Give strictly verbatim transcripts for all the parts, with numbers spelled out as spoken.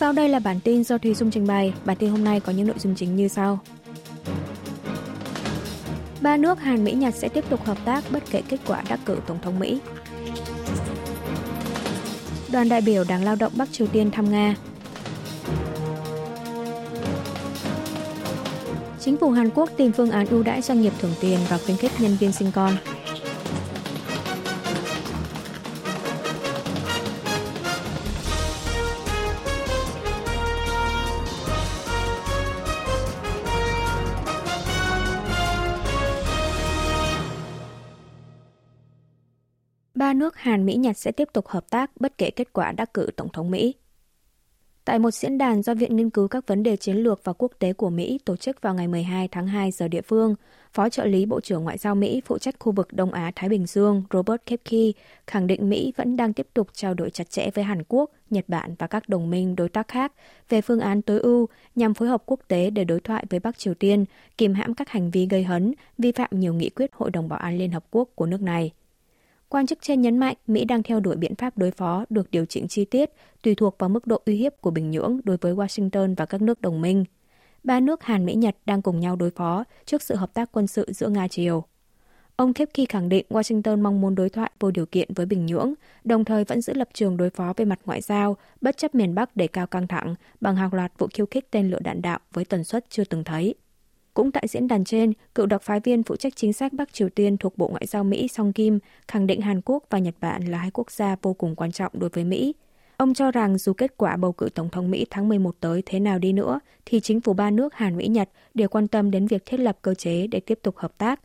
Sau đây là bản tin do Thùy Dung trình bày. Bản tin hôm nay có những nội dung chính như sau. Ba nước Hàn, Mỹ, Nhật sẽ tiếp tục hợp tác bất kể kết quả đắc cử Tổng thống Mỹ. Đoàn đại biểu Đảng Lao động Bắc Triều Tiên thăm Nga. Chính phủ Hàn Quốc tìm phương án ưu đãi doanh nghiệp thưởng tiền và khuyến khích nhân viên sinh con. Ba nước Hàn, Mỹ, Nhật sẽ tiếp tục hợp tác bất kể kết quả đắc cử Tổng thống Mỹ. Tại một diễn đàn do Viện Nghiên cứu các vấn đề chiến lược và quốc tế của Mỹ tổ chức vào ngày mười hai tháng hai giờ địa phương, Phó trợ lý Bộ trưởng Ngoại giao Mỹ phụ trách khu vực Đông Á-Thái Bình Dương Robert Kepke khẳng định Mỹ vẫn đang tiếp tục trao đổi chặt chẽ với Hàn Quốc, Nhật Bản và các đồng minh đối tác khác về phương án tối ưu nhằm phối hợp quốc tế để đối thoại với Bắc Triều Tiên, kiềm hãm các hành vi gây hấn, vi phạm nhiều nghị quyết Hội đồng Bảo an Liên Hợp Quốc của nước này. Quan chức trên nhấn mạnh Mỹ đang theo đuổi biện pháp đối phó được điều chỉnh chi tiết tùy thuộc vào mức độ uy hiếp của Bình Nhưỡng đối với Washington và các nước đồng minh. Ba nước Hàn, Mỹ, Nhật đang cùng nhau đối phó trước sự hợp tác quân sự giữa Nga-Triều. Ông Thếp Ki khẳng định Washington mong muốn đối thoại vô điều kiện với Bình Nhưỡng, đồng thời vẫn giữ lập trường đối phó về mặt ngoại giao, bất chấp miền Bắc đẩy cao căng thẳng bằng hàng loạt vụ khiêu khích tên lửa đạn đạo với tần suất chưa từng thấy. Cũng tại diễn đàn trên, cựu đặc phái viên phụ trách chính sách Bắc Triều Tiên thuộc Bộ Ngoại giao Mỹ Song Kim khẳng định Hàn Quốc và Nhật Bản là hai quốc gia vô cùng quan trọng đối với Mỹ. Ông cho rằng dù kết quả bầu cử Tổng thống Mỹ tháng mười một tới thế nào đi nữa, thì chính phủ ba nước Hàn, Mỹ, Nhật đều quan tâm đến việc thiết lập cơ chế để tiếp tục hợp tác.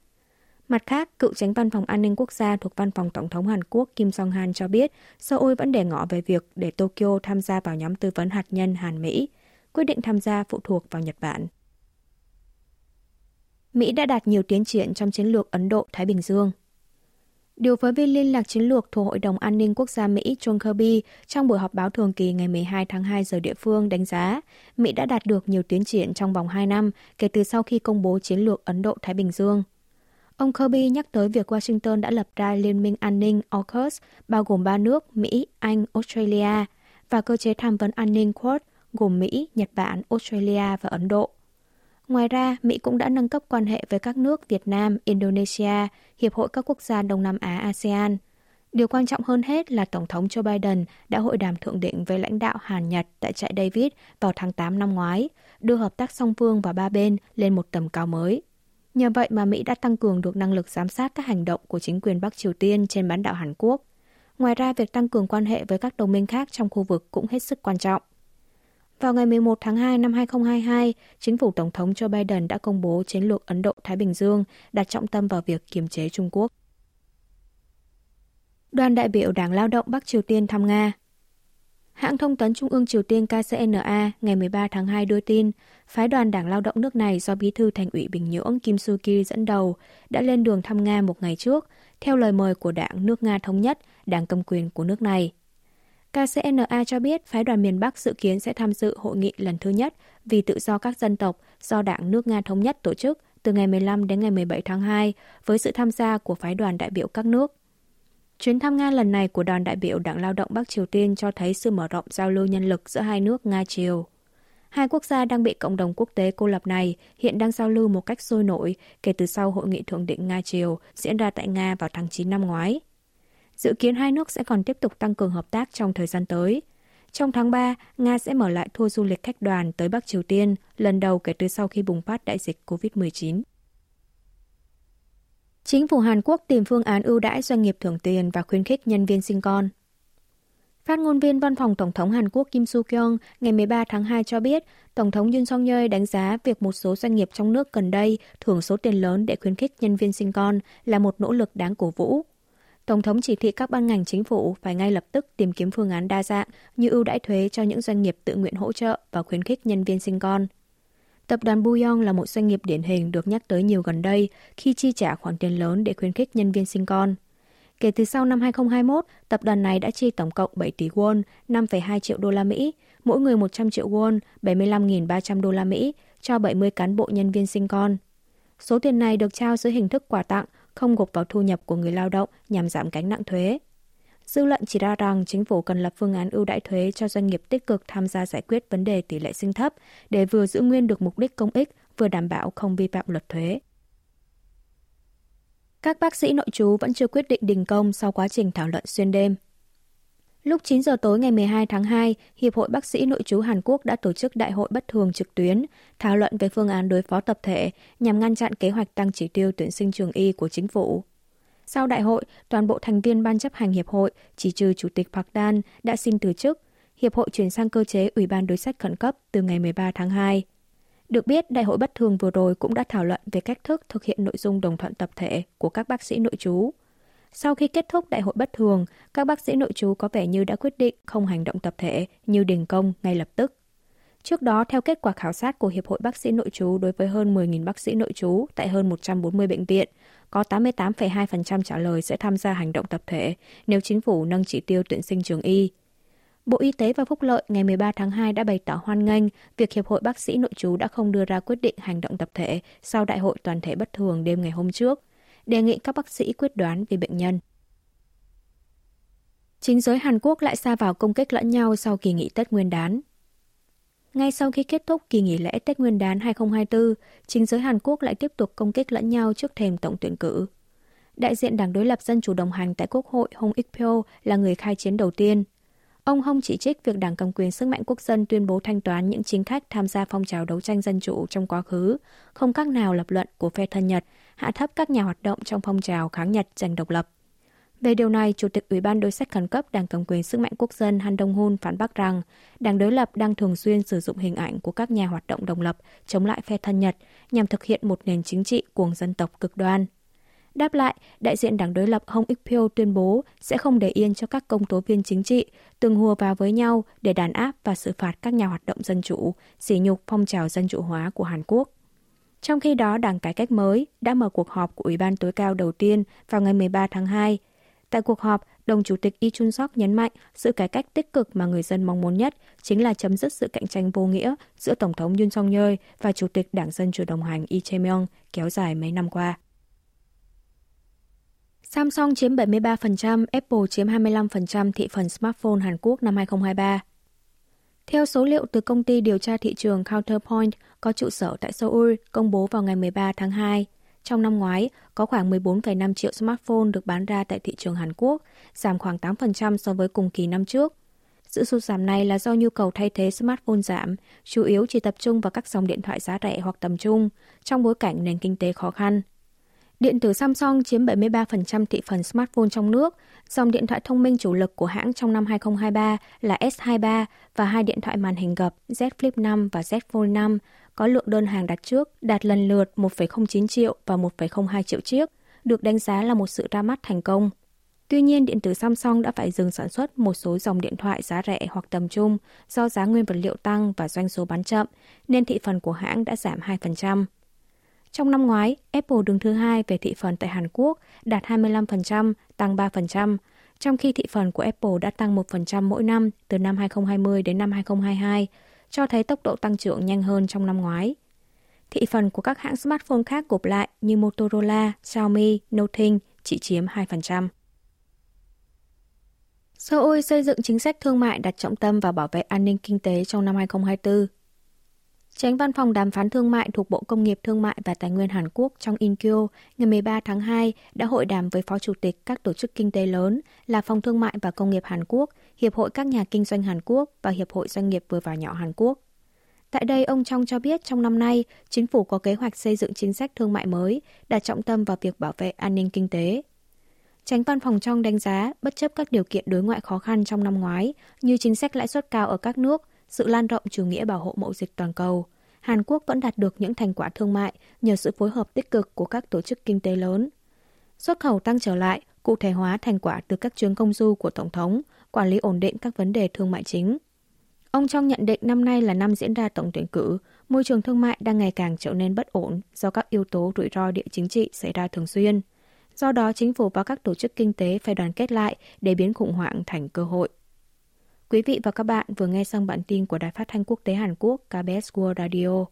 Mặt khác, cựu chánh văn phòng an ninh quốc gia thuộc văn phòng Tổng thống Hàn Quốc Kim Song Han cho biết Seoul vẫn để ngỏ về việc để Tokyo tham gia vào nhóm tư vấn hạt nhân Hàn-Mỹ. Quyết định tham gia phụ thuộc vào Nhật Bản. Mỹ đã đạt nhiều tiến triển trong chiến lược Ấn Độ-Thái Bình Dương. Điều phối viên liên lạc chiến lược thuộc Hội đồng An ninh Quốc gia Mỹ John Kirby trong buổi họp báo thường kỳ ngày mười hai tháng hai giờ địa phương đánh giá Mỹ đã đạt được nhiều tiến triển trong vòng hai năm kể từ sau khi công bố chiến lược Ấn Độ-Thái Bình Dương. Ông Kirby nhắc tới việc Washington đã lập ra Liên minh An ninh a ukus bao gồm ba nước Mỹ, Anh, Australia và cơ chế tham vấn an ninh Quad gồm Mỹ, Nhật Bản, Australia và Ấn Độ. Ngoài ra, Mỹ cũng đã nâng cấp quan hệ với các nước Việt Nam, Indonesia, Hiệp hội các quốc gia Đông Nam Á ASEAN. Điều quan trọng hơn hết là Tổng thống Joe Biden đã hội đàm thượng đỉnh với lãnh đạo Hàn-Nhật tại trại David vào tháng tám năm ngoái, đưa hợp tác song phương và ba bên lên một tầm cao mới. Nhờ vậy mà Mỹ đã tăng cường được năng lực giám sát các hành động của chính quyền Bắc Triều Tiên trên bán đảo Hàn Quốc. Ngoài ra, việc tăng cường quan hệ với các đồng minh khác trong khu vực cũng hết sức quan trọng. Vào ngày mười một tháng hai năm hai không hai hai, chính phủ Tổng thống Joe Biden đã công bố chiến lược Ấn Độ-Thái Bình Dương đặt trọng tâm vào việc kiềm chế Trung Quốc. Đoàn đại biểu Đảng Lao động Bắc Triều Tiên thăm Nga. Hãng thông tấn Trung ương Triều Tiên K C N A ngày mười ba tháng hai đưa tin, phái đoàn Đảng Lao động nước này do Bí thư Thành ủy Bình Nhưỡng Kim Su-ki dẫn đầu đã lên đường thăm Nga một ngày trước, theo lời mời của Đảng nước Nga Thống nhất, đảng cầm quyền của nước này. K C N A cho biết phái đoàn miền Bắc dự kiến sẽ tham dự hội nghị lần thứ nhất vì tự do các dân tộc do Đảng nước Nga Thống nhất tổ chức từ ngày mười lăm đến ngày mười bảy tháng hai với sự tham gia của phái đoàn đại biểu các nước. Chuyến thăm Nga lần này của đoàn đại biểu Đảng Lao động Bắc Triều Tiên cho thấy sự mở rộng giao lưu nhân lực giữa hai nước Nga-Triều. Hai quốc gia đang bị cộng đồng quốc tế cô lập này hiện đang giao lưu một cách sôi nổi kể từ sau hội nghị thượng đỉnh Nga-Triều diễn ra tại Nga vào tháng chín năm ngoái. Dự kiến hai nước sẽ còn tiếp tục tăng cường hợp tác trong thời gian tới. Trong tháng ba, Nga sẽ mở lại tour du lịch khách đoàn tới Bắc Triều Tiên lần đầu kể từ sau khi bùng phát đại dịch covid mười chín. Chính phủ Hàn Quốc tìm phương án ưu đãi doanh nghiệp thưởng tiền và khuyến khích nhân viên sinh con. Phát ngôn viên Văn phòng Tổng thống Hàn Quốc Kim Su-kyong ngày mười ba tháng hai cho biết Tổng thống Yun Song-nyơi đánh giá việc một số doanh nghiệp trong nước gần đây thưởng số tiền lớn để khuyến khích nhân viên sinh con là một nỗ lực đáng cổ vũ. Tổng thống chỉ thị các ban ngành chính phủ phải ngay lập tức tìm kiếm phương án đa dạng như ưu đãi thuế cho những doanh nghiệp tự nguyện hỗ trợ và khuyến khích nhân viên sinh con. Tập đoàn Buyong là một doanh nghiệp điển hình được nhắc tới nhiều gần đây khi chi trả khoản tiền lớn để khuyến khích nhân viên sinh con. Kể từ sau năm hai không hai mốt, tập đoàn này đã chi tổng cộng bảy tỷ won, năm phẩy hai triệu đô la Mỹ, mỗi người một trăm triệu won, bảy mươi lăm nghìn ba trăm đô la Mỹ cho bảy mươi cán bộ nhân viên sinh con. Số tiền này được trao dưới hình thức quà tặng, không gộp vào thu nhập của người lao động nhằm giảm gánh nặng thuế. Dư luận chỉ ra rằng chính phủ cần lập phương án ưu đãi thuế cho doanh nghiệp tích cực tham gia giải quyết vấn đề tỷ lệ sinh thấp để vừa giữ nguyên được mục đích công ích, vừa đảm bảo không vi phạm luật thuế. Các bác sĩ nội trú vẫn chưa quyết định đình công sau quá trình thảo luận xuyên đêm. Lúc chín giờ tối ngày mười hai tháng hai, Hiệp hội Bác sĩ Nội trú Hàn Quốc đã tổ chức đại hội bất thường trực tuyến, thảo luận về phương án đối phó tập thể nhằm ngăn chặn kế hoạch tăng chỉ tiêu tuyển sinh trường y của chính phủ. Sau đại hội, toàn bộ thành viên ban chấp hành hiệp hội, chỉ trừ Chủ tịch Park Dan, đã xin từ chức. Hiệp hội chuyển sang cơ chế Ủy ban đối sách khẩn cấp từ ngày mười ba tháng hai. Được biết, đại hội bất thường vừa rồi cũng đã thảo luận về cách thức thực hiện nội dung đồng thuận tập thể của các bác sĩ nội trú. Sau khi kết thúc đại hội bất thường, các bác sĩ nội trú có vẻ như đã quyết định không hành động tập thể như đình công ngay lập tức. Trước đó, theo kết quả khảo sát của Hiệp hội Bác sĩ Nội trú đối với hơn mười nghìn bác sĩ nội trú tại hơn một trăm bốn mươi bệnh viện, có tám mươi tám phẩy hai phần trăm trả lời sẽ tham gia hành động tập thể nếu chính phủ nâng chỉ tiêu tuyển sinh trường y. Bộ Y tế và Phúc lợi ngày mười ba tháng hai đã bày tỏ hoan nghênh việc Hiệp hội Bác sĩ Nội trú đã không đưa ra quyết định hành động tập thể sau đại hội toàn thể bất thường đêm ngày hôm trước, đề nghị các bác sĩ quyết đoán vì bệnh nhân. Chính giới Hàn Quốc lại sa vào công kích lẫn nhau sau kỳ nghỉ Tết Nguyên đán. Ngay sau khi kết thúc kỳ nghỉ lễ Tết Nguyên đán hai không hai tư, chính giới Hàn Quốc lại tiếp tục công kích lẫn nhau trước thềm tổng tuyển cử. Đại diện Đảng đối lập Dân chủ đồng hành tại Quốc hội Hong Ik-pyo là người khai chiến đầu tiên. Ông Hong chỉ trích việc Đảng cầm quyền Sức mạnh Quốc dân tuyên bố thanh toán những chính khách tham gia phong trào đấu tranh dân chủ trong quá khứ, không khác nào lập luận của phe thân Nhật, hạ thấp các nhà hoạt động trong phong trào kháng Nhật giành độc lập. Về điều này, Chủ tịch Ủy ban đối sách khẩn cấp Đảng cầm quyền Sức mạnh Quốc dân Han Đông Hun phản bác rằng Đảng đối lập đang thường xuyên sử dụng hình ảnh của các nhà hoạt động độc lập chống lại phe thân Nhật nhằm thực hiện một nền chính trị cuồng dân tộc cực đoan. Đáp lại, đại diện Đảng đối lập Hong Ik-pyo tuyên bố sẽ không để yên cho các công tố viên chính trị từng hùa vào với nhau để đàn áp và xử phạt các nhà hoạt động dân chủ, sỉ nhục phong trào dân chủ hóa của Hàn Quốc. Trong khi đó, Đảng Cải cách mới đã mở cuộc họp của Ủy ban tối cao đầu tiên vào ngày mười ba tháng hai. Tại cuộc họp, đồng chủ tịch Lee Chun-seok nhấn mạnh sự cải cách tích cực mà người dân mong muốn nhất chính là chấm dứt sự cạnh tranh vô nghĩa giữa Tổng thống Yun Song-nyơi và Chủ tịch Đảng Dân chủ đồng hành Lee Jae-myung kéo dài mấy năm qua. Samsung chiếm bảy mươi ba phần trăm, Apple chiếm hai mươi lăm phần trăm thị phần smartphone Hàn Quốc năm hai không hai ba. Theo số liệu từ công ty điều tra thị trường Counterpoint có trụ sở tại Seoul công bố vào ngày mười ba tháng hai, trong năm ngoái, có khoảng mười bốn phẩy năm triệu smartphone được bán ra tại thị trường Hàn Quốc, giảm khoảng tám phần trăm so với cùng kỳ năm trước. Sự sụt giảm này là do nhu cầu thay thế smartphone giảm, chủ yếu chỉ tập trung vào các dòng điện thoại giá rẻ hoặc tầm trung, trong bối cảnh nền kinh tế khó khăn. Điện tử Samsung chiếm bảy mươi ba phần trăm thị phần smartphone trong nước, dòng điện thoại thông minh chủ lực của hãng trong năm hai không hai ba là S hai mươi ba và hai điện thoại màn hình gập Z Flip năm và Z Fold năm, có lượng đơn hàng đặt trước đạt lần lượt một phẩy không chín triệu và một phẩy không hai triệu chiếc, được đánh giá là một sự ra mắt thành công. Tuy nhiên, điện tử Samsung đã phải dừng sản xuất một số dòng điện thoại giá rẻ hoặc tầm trung do giá nguyên vật liệu tăng và doanh số bán chậm, nên thị phần của hãng đã giảm hai phần trăm. Trong năm ngoái, Apple đứng thứ hai về thị phần tại Hàn Quốc, đạt hai mươi lăm phần trăm, tăng ba phần trăm, trong khi thị phần của Apple đã tăng một phần trăm mỗi năm từ năm hai không hai không đến năm hai không hai hai, cho thấy tốc độ tăng trưởng nhanh hơn trong năm ngoái. Thị phần của các hãng smartphone khác gộp lại như Motorola, Xiaomi, Nothing chỉ chiếm hai phần trăm. Seoul xây dựng chính sách thương mại đặt trọng tâm vào bảo vệ an ninh kinh tế trong năm hai không hai tư. Chánh văn phòng đàm phán thương mại thuộc Bộ Công nghiệp Thương mại và Tài nguyên Hàn Quốc trong Inkyo ngày mười ba tháng hai đã hội đàm với Phó Chủ tịch các tổ chức kinh tế lớn là Phòng Thương mại và Công nghiệp Hàn Quốc, Hiệp hội các nhà kinh doanh Hàn Quốc và Hiệp hội Doanh nghiệp vừa và nhỏ Hàn Quốc. Tại đây, ông Trong cho biết trong năm nay, chính phủ có kế hoạch xây dựng chính sách thương mại mới, đặt trọng tâm vào việc bảo vệ an ninh kinh tế. Chánh văn phòng Trong đánh giá, bất chấp các điều kiện đối ngoại khó khăn trong năm ngoái, như chính sách lãi suất cao ở các nước, sự lan rộng chủ nghĩa bảo hộ mậu dịch toàn cầu, Hàn Quốc vẫn đạt được những thành quả thương mại nhờ sự phối hợp tích cực của các tổ chức kinh tế lớn. Xuất khẩu tăng trở lại, cụ thể hóa thành quả từ các chuyến công du của Tổng thống, quản lý ổn định các vấn đề thương mại chính. Ông Trong nhận định năm nay là năm diễn ra tổng tuyển cử, môi trường thương mại đang ngày càng trở nên bất ổn do các yếu tố rủi ro địa chính trị xảy ra thường xuyên. Do đó, chính phủ và các tổ chức kinh tế phải đoàn kết lại để biến khủng hoảng thành cơ hội. Quý vị và các bạn vừa nghe xong bản tin của Đài Phát thanh Quốc tế Hàn Quốc ca bê ét World Radio.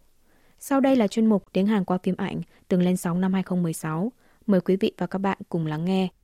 Sau đây là chuyên mục Tiếng Hàn qua phim ảnh từng lên sóng năm hai không một sáu. Mời quý vị và các bạn cùng lắng nghe.